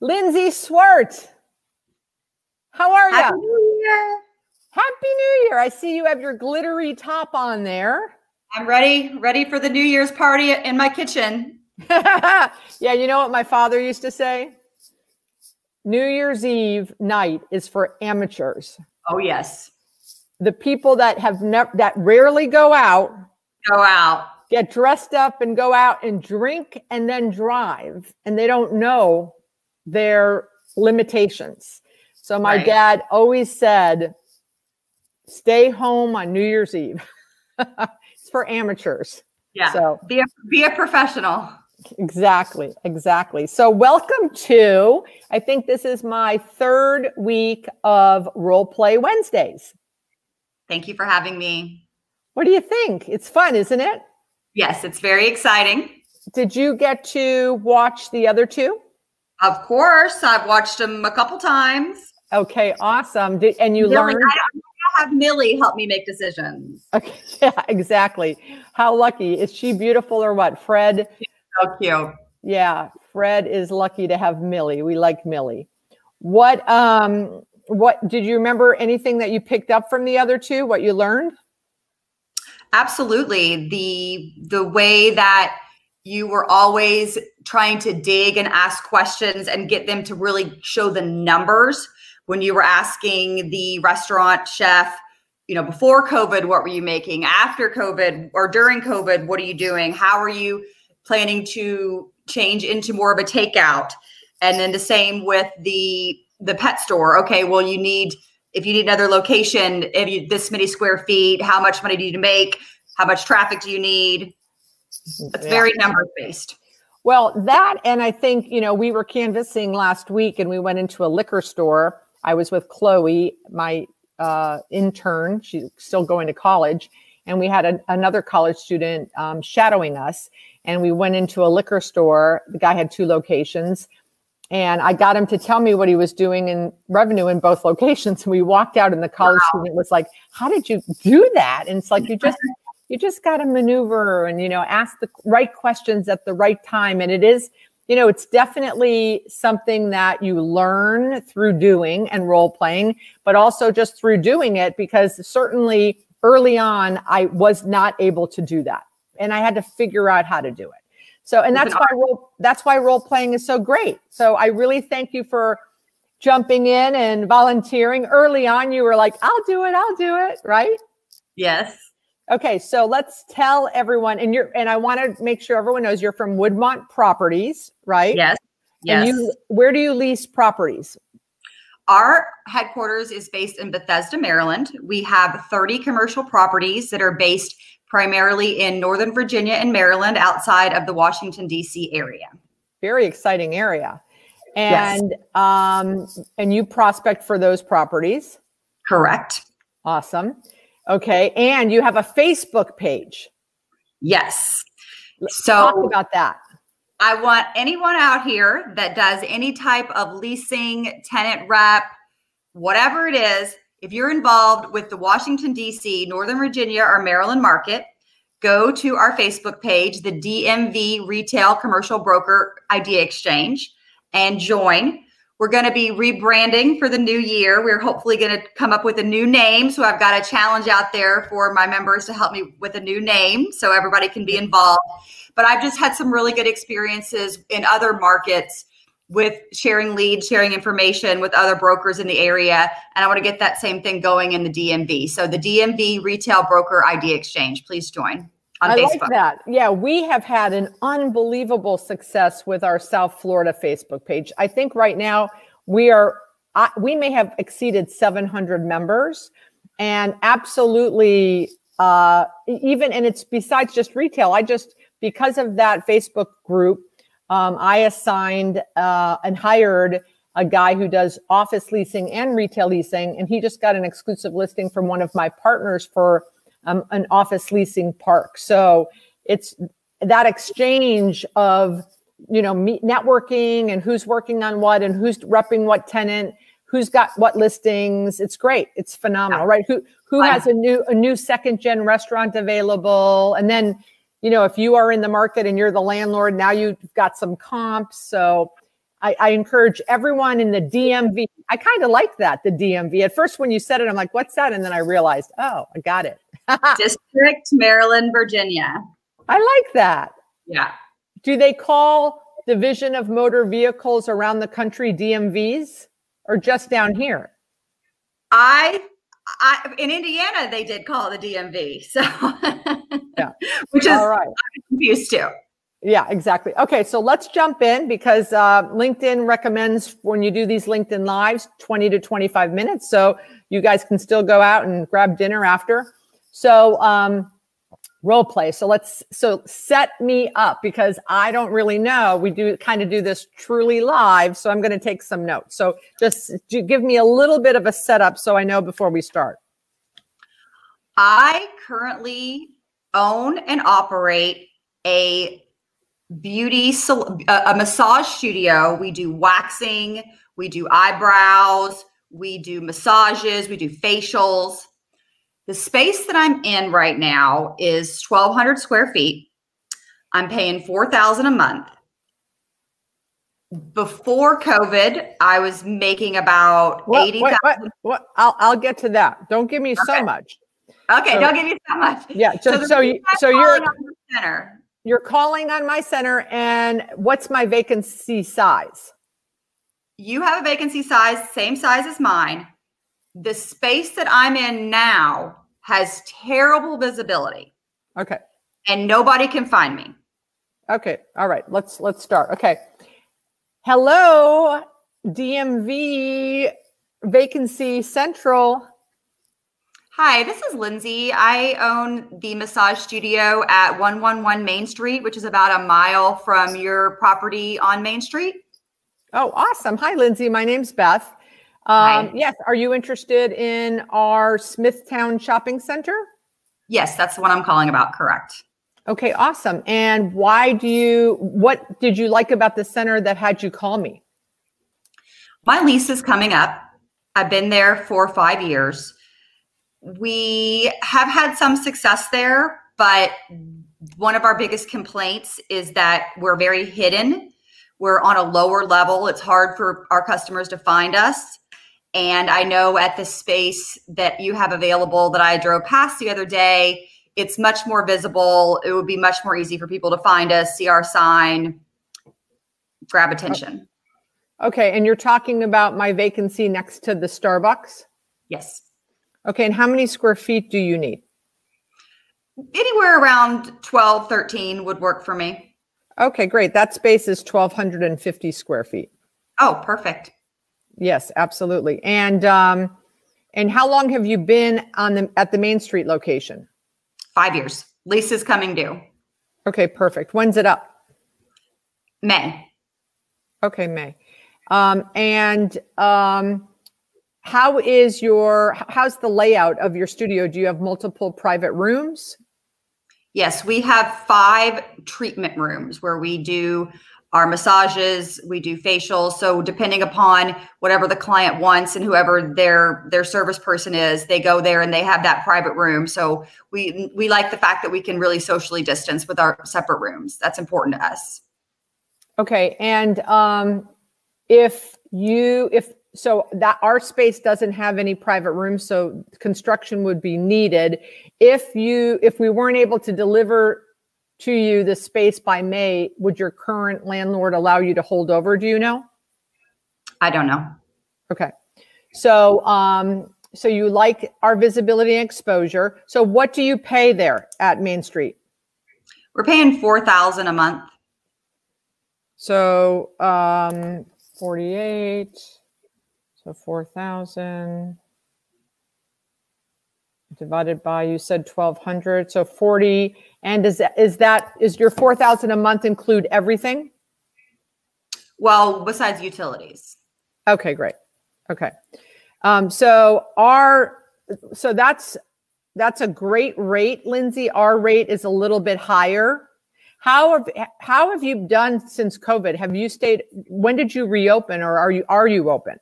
Lindsay Swart, how are you? Happy New Year. Happy New Year. I see you have your glittery top on there. I'm ready for the New Year's party in my kitchen. Yeah, you know what my father used to say? New Year's Eve night is for amateurs. Oh, yes. The people that have rarely go out, get dressed up and go out and drink and then drive, and they don't know their limitations. So my dad always said, stay home on New Year's Eve. It's for amateurs. Yeah. So be a professional. Exactly. Exactly. So welcome to, I think this is my third week of Role Play Wednesdays. Thank you for having me. What do you think? It's fun, isn't it? Yes, it's very exciting. Did you get to watch the other two? Of course. I've watched them a couple times. Okay, awesome. And you learned? I'll have Millie help me make decisions. Okay, yeah, exactly. How lucky. Is she beautiful or what? Fred? She's so cute. Yeah, Fred is lucky to have Millie. We like Millie. What did you remember anything that you picked up from the other two, what you learned? Absolutely. The way that you were always trying to dig and ask questions and get them to really show the numbers. When you were asking the restaurant chef, before COVID, what were you making? After COVID or during COVID, what are you doing? How are you planning to change into more of a takeout? And then the same with the pet store. Okay, well, if you need another location, this many square feet, how much money do you make? How much traffic do you need? It's very number based. Well, that, and I think, we were canvassing last week and we went into a liquor store. I was with Chloe, my intern. She's still going to college. And we had another college student shadowing us. And we went into a liquor store. The guy had two locations. And I got him to tell me what he was doing in revenue in both locations. And we walked out and the college student was like, how did you do that? And it's like, you just got to maneuver and, ask the right questions at the right time. And it is, it's definitely something that you learn through doing and role playing, but also just through doing it, because certainly early on, I was not able to do that. And I had to figure out how to do it. So, and that's why role playing is so great. So I really thank you for jumping in and volunteering. Early on, you were like, I'll do it. Right? Yes. Okay, so let's tell everyone, and I want to make sure everyone knows you're from Woodmont Properties, right? Yes. Yes. And where do you lease properties? Our headquarters is based in Bethesda, Maryland. We have 30 commercial properties that are based primarily in Northern Virginia and Maryland outside of the Washington, D.C. area. Very exciting area. And, yes. And you prospect for those properties? Correct. Awesome. Okay. And you have a Facebook page. Yes. So talk about that. I want anyone out here that does any type of leasing, tenant rep, whatever it is, if you're involved with the Washington, D.C., Northern Virginia, or Maryland market, go to our Facebook page, the DMV Retail Commercial Broker Idea Exchange, and join. We're going to be rebranding for the new year. We're hopefully going to come up with a new name. So I've got a challenge out there for my members to help me with a new name so everybody can be involved. But I've just had some really good experiences in other markets with sharing leads, sharing information with other brokers in the area. And I want to get that same thing going in the DMV. So the DMV Retail Broker Idea Exchange, please join on Facebook. Like that. Yeah, we have had an unbelievable success with our South Florida Facebook page. I think right now we may have exceeded 700 members, and absolutely and it's besides just retail. Because of that Facebook group, I assigned and hired a guy who does office leasing and retail leasing, and he just got an exclusive listing from one of my partners for an office leasing park. So it's that exchange of, networking and who's working on what and who's repping what tenant, who's got what listings. It's great. It's phenomenal, right? Who has a new second gen restaurant available. And then, if you are in the market and you're the landlord, now you've got some comps. So I encourage everyone in the DMV. I kind of like that, the DMV. At first, when you said it, I'm like, what's that? And then I realized, oh, I got it. District, Maryland, Virginia. I like that. Yeah. Do they call Division of Motor Vehicles around the country DMVs or just down here? I in Indiana, they did call the DMV. So, yeah. Which is all right. I'm confused too. Yeah, exactly. Okay, so let's jump in because LinkedIn recommends when you do these LinkedIn Lives, 20 to 25 minutes. So you guys can still go out and grab dinner after. So role play. So set me up because I don't really know. We do kind of do this truly live. So I'm going to take some notes. So just give me a little bit of a setup so I know before we start. I currently own and operate a massage studio. We do waxing, we do eyebrows, we do massages, we do facials. The space that I'm in right now is 1,200 square feet. I'm paying $4,000 a month. Before COVID, I was making about $80,000. I'll get to that. Don't give me so much. Okay, so, don't give me so much. Yeah, so you're center. You're calling on my center, and what's my vacancy size? You have a vacancy size, same size as mine. The space that I'm in now has terrible visibility. Okay. And nobody can find me. Okay. All right. Let's start. Okay. Hello, DMV Vacancy Central. Hi, this is Lindsay. I own the massage studio at 111 Main Street, which is about a mile from your property on Main Street. Oh, awesome. Hi, Lindsay. My name's Beth. Hi. Yes. Are you interested in our Smithtown Shopping Center? Yes, that's the one I'm calling about. Correct. Okay, awesome. And what did you like about the center that had you call me? My lease is coming up. I've been there for 5 years. We have had some success there, but one of our biggest complaints is that we're very hidden. We're on a lower level. It's hard for our customers to find us. And I know at the space that you have available that I drove past the other day, it's much more visible. It would be much more easy for people to find us, see our sign, grab attention. Okay. And you're talking about my vacancy next to the Starbucks? Yes. Okay, and how many square feet do you need? Anywhere around 12, 13 would work for me. Okay, great. That space is 1,250 square feet. Oh, perfect. Yes, absolutely. And how long have you been at the Main Street location? 5 years. Lease is coming due. Okay, perfect. When's it up? May. Okay, May. How's the layout of your studio? Do you have multiple private rooms? Yes, we have 5 treatment rooms where we do our massages, we do facials. So depending upon whatever the client wants and whoever their service person is, they go there and they have that private room. So we like the fact that we can really socially distance with our separate rooms. That's important to us. Okay, and so that our space doesn't have any private rooms, so construction would be needed. If we weren't able to deliver to you the space by May, would your current landlord allow you to hold over? Do you know? I don't know. Okay. So you like our visibility and exposure. So what do you pay there at Main Street? We're paying $4,000 a month. So 48. So 4,000 divided by, you said 1,200, so 40. And is your 4,000 a month include everything? Well, besides utilities. Okay, great. Okay, so that's a great rate, Lindsay. Our rate is a little bit higher. How have you done since COVID? Have you stayed? When did you reopen, or are you open?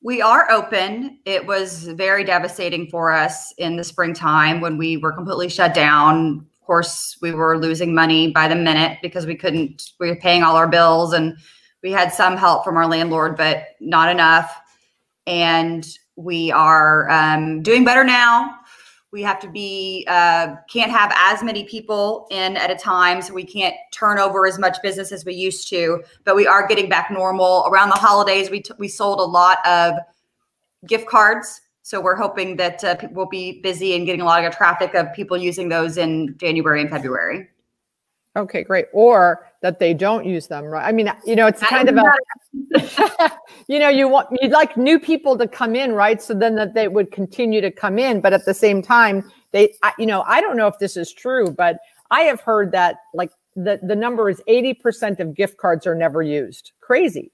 We are open. It was very devastating for us in the springtime when we were completely shut down. Of course, we were losing money by the minute because we were paying all our bills and We had some help from our landlord, but not enough. And we are doing better now. We have to be, can't have as many people in at a time, so we can't turn over as much business as we used to, but we are getting back normal. Around the holidays, we sold a lot of gift cards, so we're hoping that we'll be busy and getting a lot of traffic of people using those in January and February. Okay, great. Or that they don't use them, right? I mean, you know, it's kind of a, you know, you'd like new people to come in, right? So then that they would continue to come in, but at the same time, you know, I don't know if this is true, but I have heard that like the number is 80% of gift cards are never used. Crazy.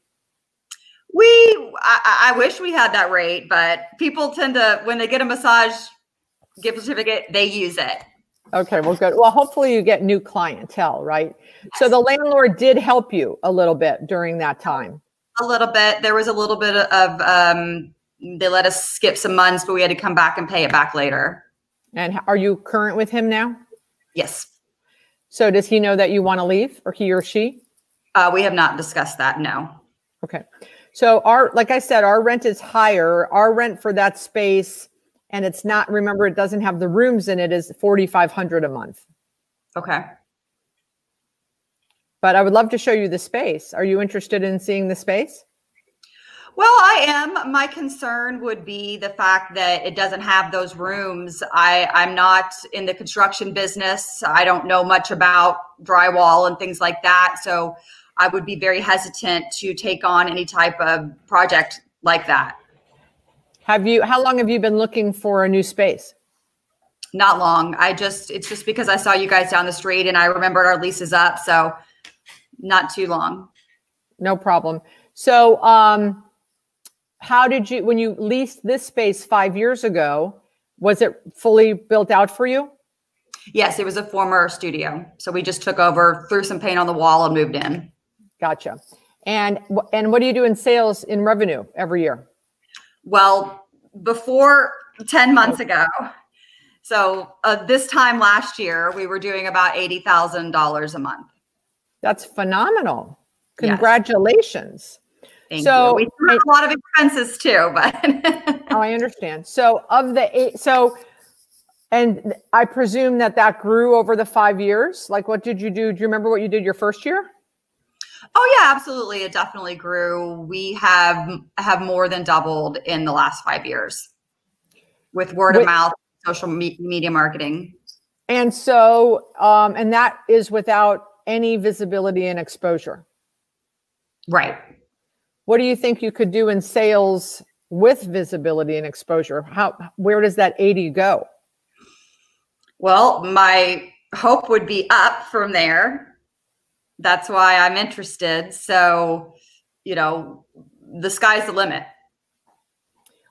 I wish we had that rate, but people tend to, when they get a massage gift certificate, they use it. Okay, well, good. Well, hopefully you get new clientele, right? Yes. So the landlord did help you a little bit during that time. A little bit. There was a little bit of, they let us skip some months, but we had to come back and pay it back later. And are you current with him now? Yes. So does he know that you want to leave, or he or she? We have not discussed that, no. Okay. So like I said, our rent is higher. Our rent for that space, and it's not, remember, it doesn't have the rooms in it, is $4,500 a month. Okay. But I would love to show you the space. Are you interested in seeing the space? Well, I am. My concern would be the fact that it doesn't have those rooms. I'm not in the construction business. I don't know much about drywall and things like that. So I would be very hesitant to take on any type of project like that. How long have you been looking for a new space? Not long. It's just because I saw you guys down the street and I remembered our lease is up. So not too long. No problem. So, when you leased this space 5 years ago, was it fully built out for you? Yes, it was a former studio. So we just took over, threw some paint on the wall and moved in. Gotcha. And what do you do in sales, in revenue every year? Well, before 10 months ago, so this time last year, we were doing about $80,000 a month. That's phenomenal. Congratulations. Yes. Thank you. We have a lot of expenses too, but. Oh, I understand. So and I presume that grew over the 5 years. Like, what did you do? Do you remember what you did your first year? Oh yeah, absolutely. It definitely grew. We have more than doubled in the last 5 years with word of mouth, social media marketing. And so, and that is without any visibility and exposure. Right. What do you think you could do in sales with visibility and exposure? Where does that 80 go? Well, my hope would be up from there. That's why I'm interested. So, you know, the sky's the limit.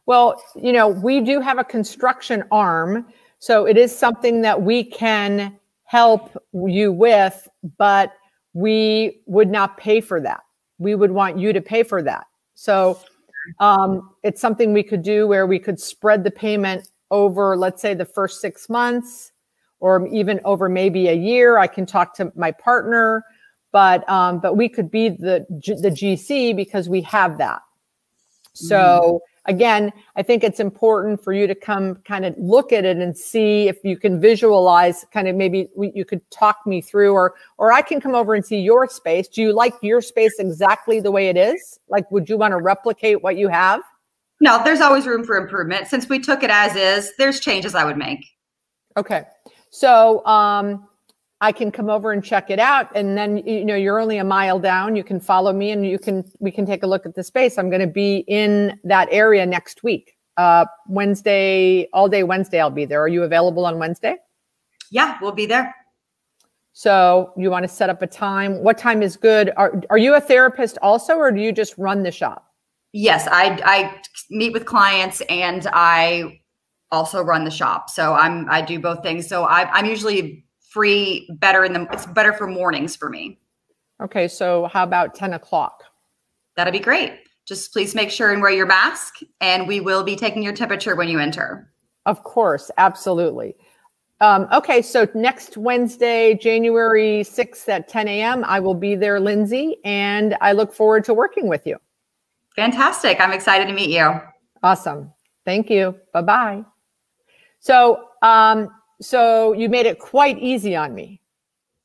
Well, you know, we do have a construction arm, so it is something that we can help you with, but we would not pay for that. We would want you to pay for that. So it's something we could do where we could spread the payment over, let's say, the first 6 months, or even over maybe a year. I can talk to my partner. But we could be the GC because we have that. So again, I think it's important for you to come kind of look at it and see if you can visualize, kind of maybe you could talk me through, or I can come over and see your space. Do you like your space exactly the way it is? Like, would you want to replicate what you have? No, there's always room for improvement. Since we took it as is, there's changes I would make. Okay. So, I can come over and check it out. And then, you know, you're only a mile down. You can follow me and we can take a look at the space. I'm going to be in that area next week. Wednesday, all day Wednesday, I'll be there. Are you available on Wednesday? Yeah, we'll be there. So you want to set up a time. What time is good? Are you a therapist also, or do you just run the shop? Yes, I meet with clients and I also run the shop. So I do both things. So I'm usually free, it's better for mornings for me. Okay. So how about 10 o'clock? That'll be great. Just please make sure and wear your mask, and we will be taking your temperature when you enter. Of course. Absolutely. Okay, so next Wednesday, January 6th at 10 a.m., I will be there, Lindsay, and I look forward to working with you. Fantastic. I'm excited to meet you. Awesome. Thank you. Bye-bye. So, you made it quite easy on me.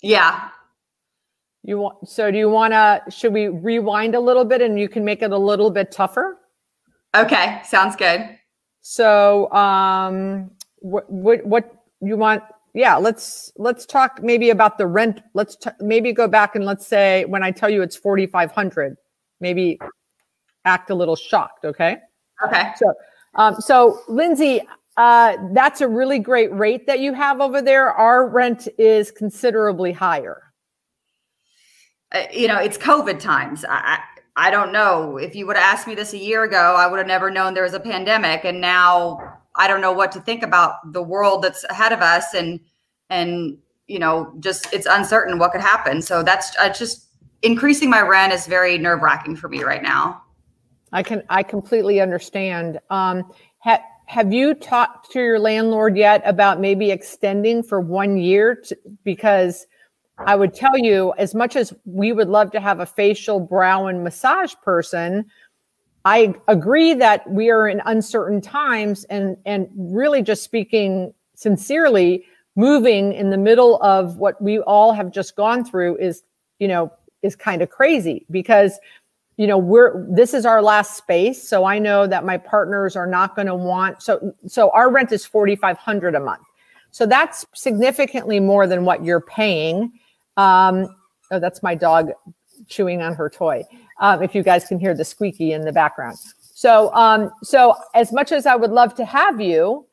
Yeah. Do you want to, should we rewind a little bit and you can make it a little bit tougher? Okay. Sounds good. So, what you want? Yeah. Let's talk maybe about the rent. Maybe go back and let's say, when I tell you it's 4,500, maybe act a little shocked. Okay. Okay. So, Lindsay, that's a really great rate that you have over there. Our rent is considerably higher. You know, it's COVID times. I don't know. If you would have asked me this a year ago, I would have never known there was a pandemic. And now I don't know what to think about the world that's ahead of us. And you know, just it's uncertain what could happen. So that's just increasing my rent is very nerve wracking for me right now. I completely understand. Have you talked to your landlord yet about maybe extending for 1 year? Because I would tell you, as much as we would love to have a facial, brow, and massage person, I agree that we are in uncertain times, and really, just speaking sincerely, moving in the middle of what we all have just gone through is kind of crazy, because this is our last space. So I know that my partners are not going to want, so our rent is $4,500 a month. So that's significantly more than what you're paying. Oh, that's my dog chewing on her toy. If you guys can hear the squeaky in the background. So, as much as I would love to have you,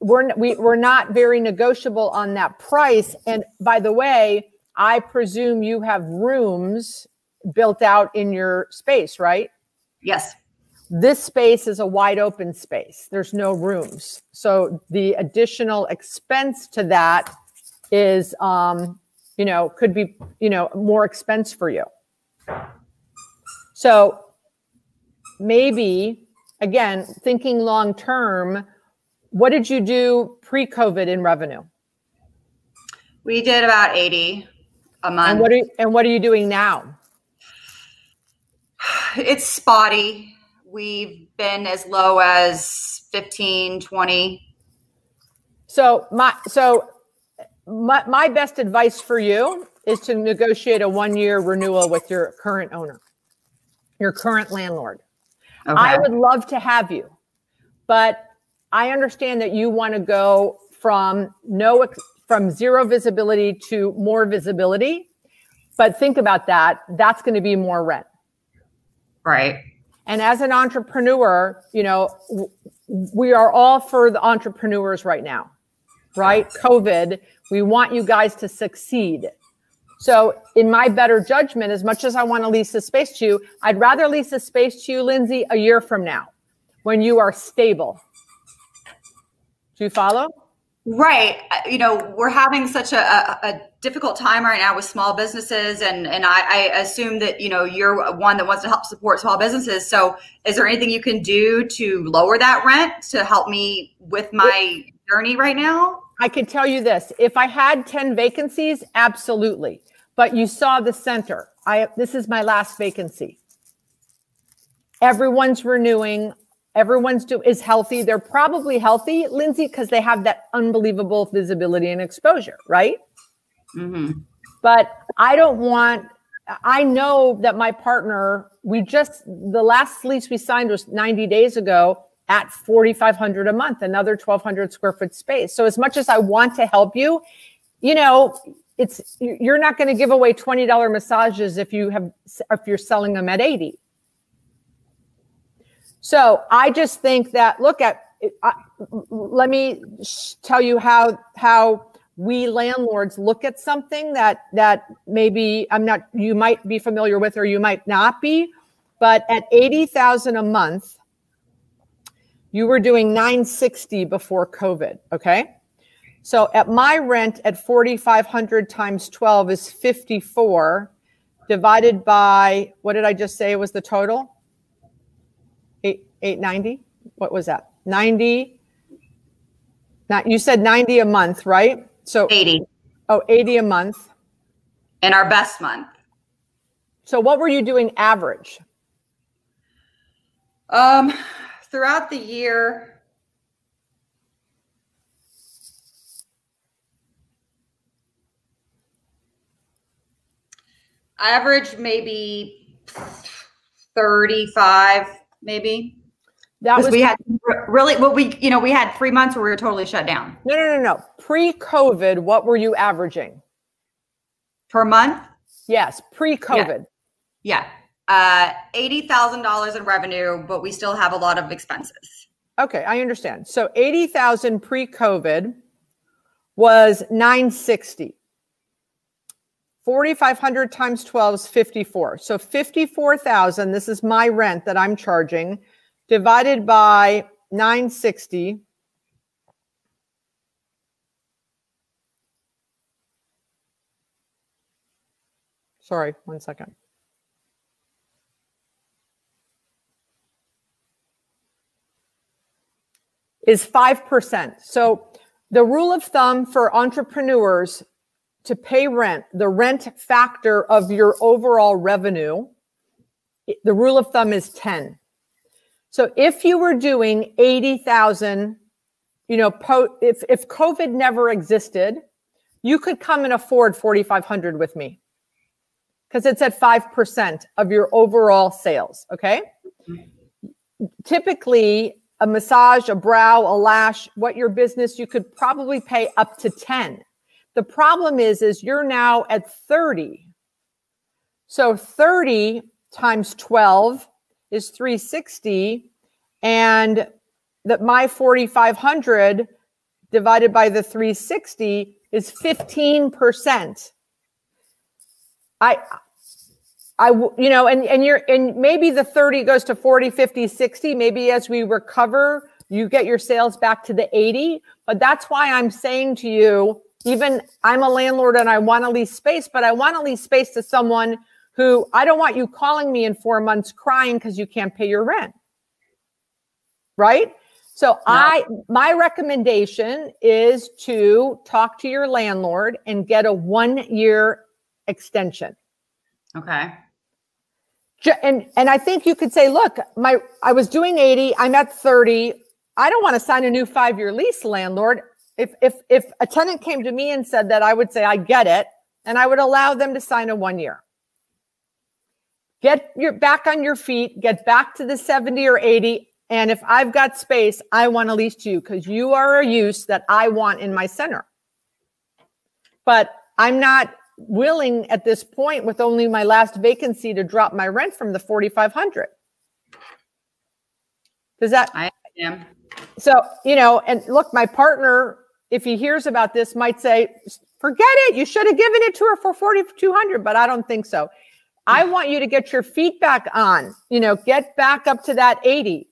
we're not very negotiable on that price. And by the way, I presume you have rooms built out in your space, right? Yes. This space is a wide open space. There's no rooms. So the additional expense to that is, could be, more expense for you. So maybe, again, thinking long term, what did you do pre-COVID in revenue? We did about 80 a month. And what are you doing now? It's spotty. We've been as low as 15, 20. So my best advice for you is to negotiate a 1-year renewal with your current owner, your current landlord. Okay. I would love to have you, but I understand that you want to go from zero visibility to more visibility, but think about that. That's going to be more rent. Right. And as an entrepreneur, we are all for the entrepreneurs right now, right? COVID, we want you guys to succeed. So in my better judgment, as much as I want to lease this space to you, I'd rather lease this space to you, Lindsay, a year from now when you are stable. Do you follow? Right. We're having such a difficult time right now with small businesses. And I assume that, you're one that wants to help support small businesses. So is there anything you can do to lower that rent to help me with my journey right now? I can tell you this. If I had 10 vacancies, absolutely. But you saw the center. This is my last vacancy. Everyone's renewing. Everyone's is healthy. They're probably healthy, Lindsay, because they have that unbelievable visibility and exposure, right? Mm-hmm. But I know that my partner, the last lease we signed was 90 days ago at $4,500 a month, another 1,200 square foot space. So as much as I want to help you, you're not going to give away $20 massages if you're selling them at 80. So I just think that, let me tell you how we landlords look at something that maybe you might be familiar with, or you might not be, but at $80,000 a month, you were doing $960 before COVID. Okay. So at my rent at 4,500 times 12 is 54 divided by, what did I just say was the total? 890. What was that? 90. Now, you said 90 a month, right? So 80. Oh, 80 a month. In our best month. So what were you doing average? Throughout the year, I averaged maybe 35, maybe. That was, we had really, well, we had 3 months where we were totally shut down. No. Pre-COVID, what were you averaging? Per month? Yes, pre-COVID. Yeah. $80,000 in revenue, but we still have a lot of expenses. Okay, I understand. So 80,000 pre-COVID was 960. 4,500 times 12 is 54. So 54,000, this is my rent that I'm charging, divided by 960. Sorry, 1 second. Is 5%. So the rule of thumb for entrepreneurs to pay rent, the rent factor of your overall revenue, the rule of thumb is 10. So if you were doing 80,000, if COVID never existed, you could come and afford 4,500 with me because it's at 5% of your overall sales. Okay. Typically, a massage, a brow, a lash, what your business, you could probably pay up to 10. The problem is you're now at 30. So 30 times 12 is 360, and that my 4,500 divided by the 360 is 15%. And maybe the 30 goes to 40, 50, 60. Maybe as we recover, you get your sales back to the 80. But that's why I'm saying to you, even I'm a landlord and I want to lease space, but I want to lease space to someone who, I don't want you calling me in 4 months crying because you can't pay your rent. Right? So no. My recommendation is to talk to your landlord and get a 1-year extension. Okay. And I think you could say, look, I was doing 80, I'm at 30. I don't want to sign a new 5-year lease, landlord. If a tenant came to me and said that, I would say, I get it. And I would allow them to sign a 1-year. Get your back on your feet, get back to the 70 or 80. And if I've got space, I want to lease to you because you are a use that I want in my center. But I'm not willing at this point with only my last vacancy to drop my rent from the 4,500. Does that? I am. So, and look, my partner, if he hears about this, might say, forget it. You should have given it to her for 4,200, but I don't think so. I want you to get your feet back on, get back up to that 80.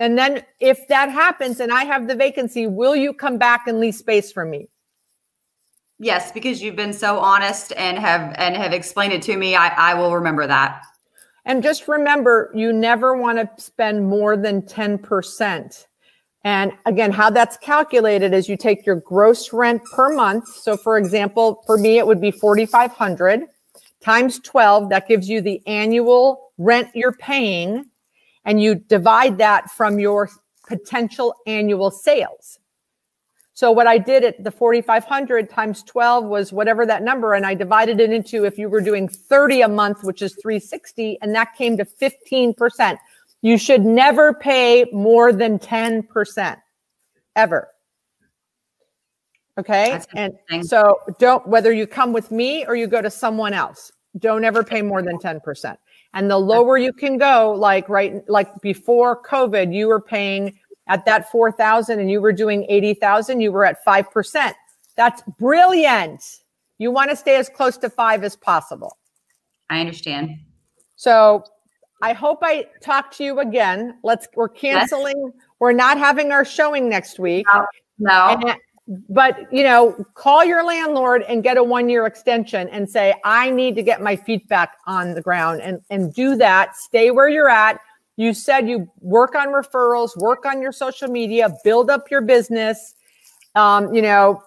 And then if that happens and I have the vacancy, will you come back and lease space for me? Yes, because you've been so honest and have explained it to me. I will remember that. And just remember, you never want to spend more than 10%. And again, how that's calculated is you take your gross rent per month. So for example, for me, it would be 4,500 times 12. That gives you the annual rent you're paying, and you divide that from your potential annual sales. So what I did at the 4,500 times 12 was whatever that number, and I divided it into if you were doing 30 a month, which is 360, and that came to 15%. You should never pay more than 10% ever. Okay? And so whether you come with me or you go to someone else, don't ever pay more than 10%. And the lower you can go, like before COVID, you were paying at that 4,000 and you were doing 80,000, you were at 5%. That's brilliant. You want to stay as close to 5 as possible. I understand. So I hope I talk to you again. We're canceling. Yes. We're not having our showing next week. No. But call your landlord and get a 1-year extension and say, I need to get my feet back on the ground and do that. Stay where you're at. You said you work on referrals, work on your social media, build up your business, you know,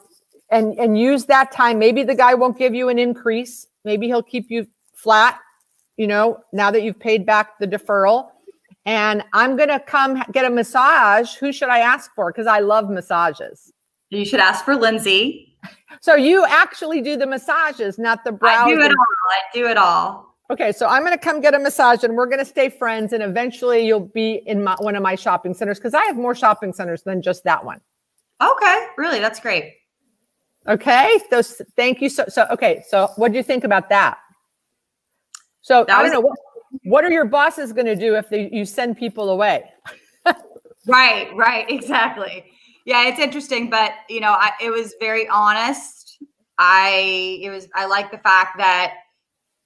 and use that time. Maybe the guy won't give you an increase. Maybe he'll keep you flat, you know, now that you've paid back the deferral. And I'm going to come get a massage. Who should I ask for? Because I love massages. You should ask for Lindsay. So you actually do the massages, not the brow. I do it all. I do it all. Okay. So I'm going to come get a massage and we're going to stay friends. And eventually you'll be in one of my shopping centers, because I have more shopping centers than just that one. Okay. Really? That's great. Okay. So thank you. So okay. So what do you think about that? So that I don't know. What are your bosses going to do if you send people away? Right, exactly. Yeah, it's interesting, but you know, it was very honest. I like the fact that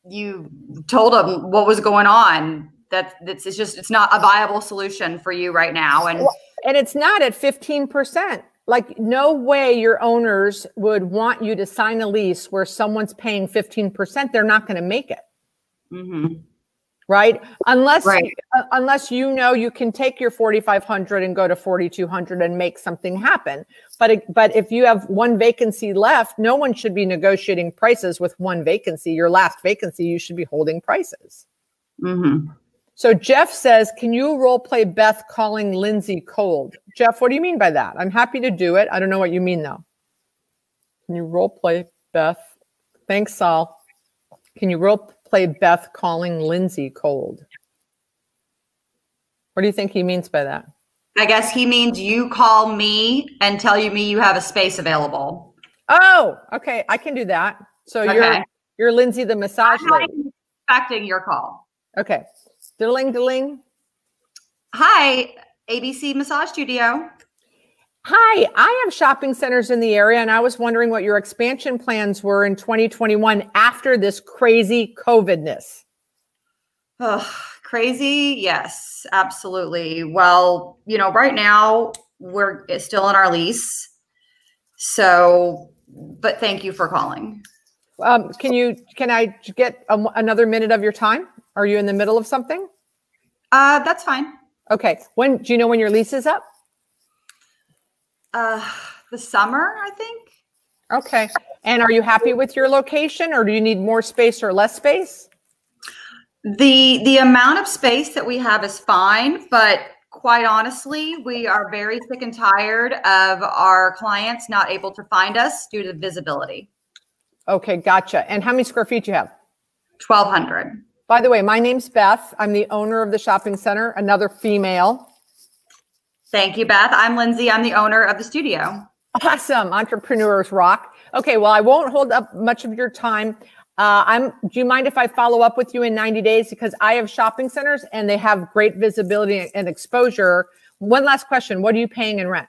you told them what was going on. It's not a viable solution for you right now, and it's not at 15%. Like, no way your owners would want you to sign a lease where someone's paying 15%. They're not going to make it. Mm-hmm. Right. Unless you know you can take your $4,500 and go to $4,200 and make something happen. But if you have one vacancy left, no one should be negotiating prices with one vacancy. Your last vacancy, you should be holding prices. Mm-hmm. So Jeff says, can you role play Beth calling Lindsay cold? Jeff, what do you mean by that? I'm happy to do it. I don't know what you mean though. Can you role play Beth? Thanks, Saul. Can you role play Beth calling Lindsay cold? What do you think he means by that? I guess he means you call me and tell me you have a space available. Oh, okay. I can do that. So okay. You're Lindsay the massage lady. I'm expecting your call. Okay. Dling, dling. Hi, ABC Massage Studio. Hi, I have shopping centers in the area, and I was wondering what your expansion plans were in 2021 after this crazy COVIDness. Oh, crazy? Yes, absolutely. Well, you know, right now we're still in our lease. So, but thank you for calling. Can I get another minute of your time? Are you in the middle of something? That's fine. Okay. Do you know when your lease is up? The summer, I think. Okay. And are you happy with your location, or do you need more space or less space? The amount of space that we have is fine, but quite honestly, we are very sick and tired of our clients not able to find us due to visibility. Okay. Gotcha. And how many square feet do you have? 1,200. By the way, my name's Beth. I'm the owner of the shopping center, another female. Thank you, Beth. I'm Lindsay. I'm the owner of the studio. Awesome. Entrepreneurs rock. Okay. Well, I won't hold up much of your time. Do you mind if I follow up with you in 90 days? Because I have shopping centers and they have great visibility and exposure. One last question. What are you paying in rent?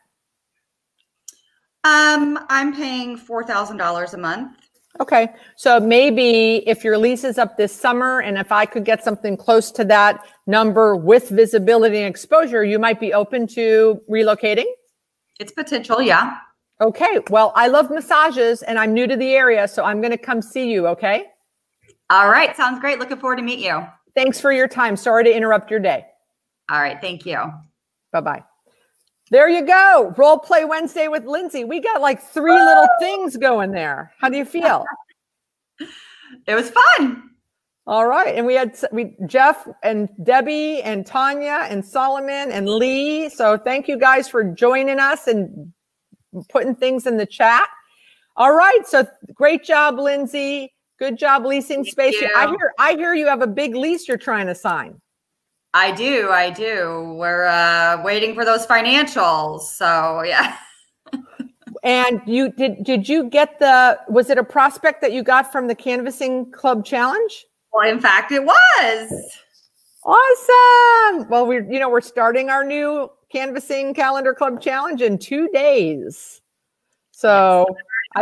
I'm paying $4,000 a month. Okay. So maybe if your lease is up this summer and if I could get something close to that number with visibility and exposure, you might be open to relocating? It's potential, yeah. Okay. Well, I love massages and I'm new to the area, so I'm going to come see you, okay? All right. Sounds great. Looking forward to meet you. Thanks for your time. Sorry to interrupt your day. All right. Thank you. Bye-bye. There you go. Role Play Wednesday with Lindsay. We got like three little things going there. How do you feel? It was fun. All right. And we had Jeff and Debbie and Tanya and Solomon and Lee. So thank you guys for joining us and putting things in the chat. All right. So great job, Lindsay. Good job leasing space. I hear you have a big lease you're trying to sign. I do. We're waiting for those financials. So yeah. And you did you get was it a prospect that you got from the Canvassing Club Challenge? Well, in fact, it was. Awesome. Well, we're starting our new Canvassing Calendar Club Challenge in 2 days. So yes,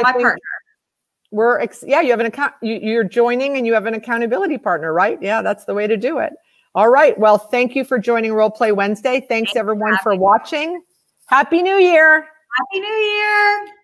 I think partner. You have an account. You're joining and you have an accountability partner, right? Yeah, that's the way to do it. All right. Well, thank you for joining Role Play Wednesday. Thanks everyone for watching. Happy New Year. Happy New Year.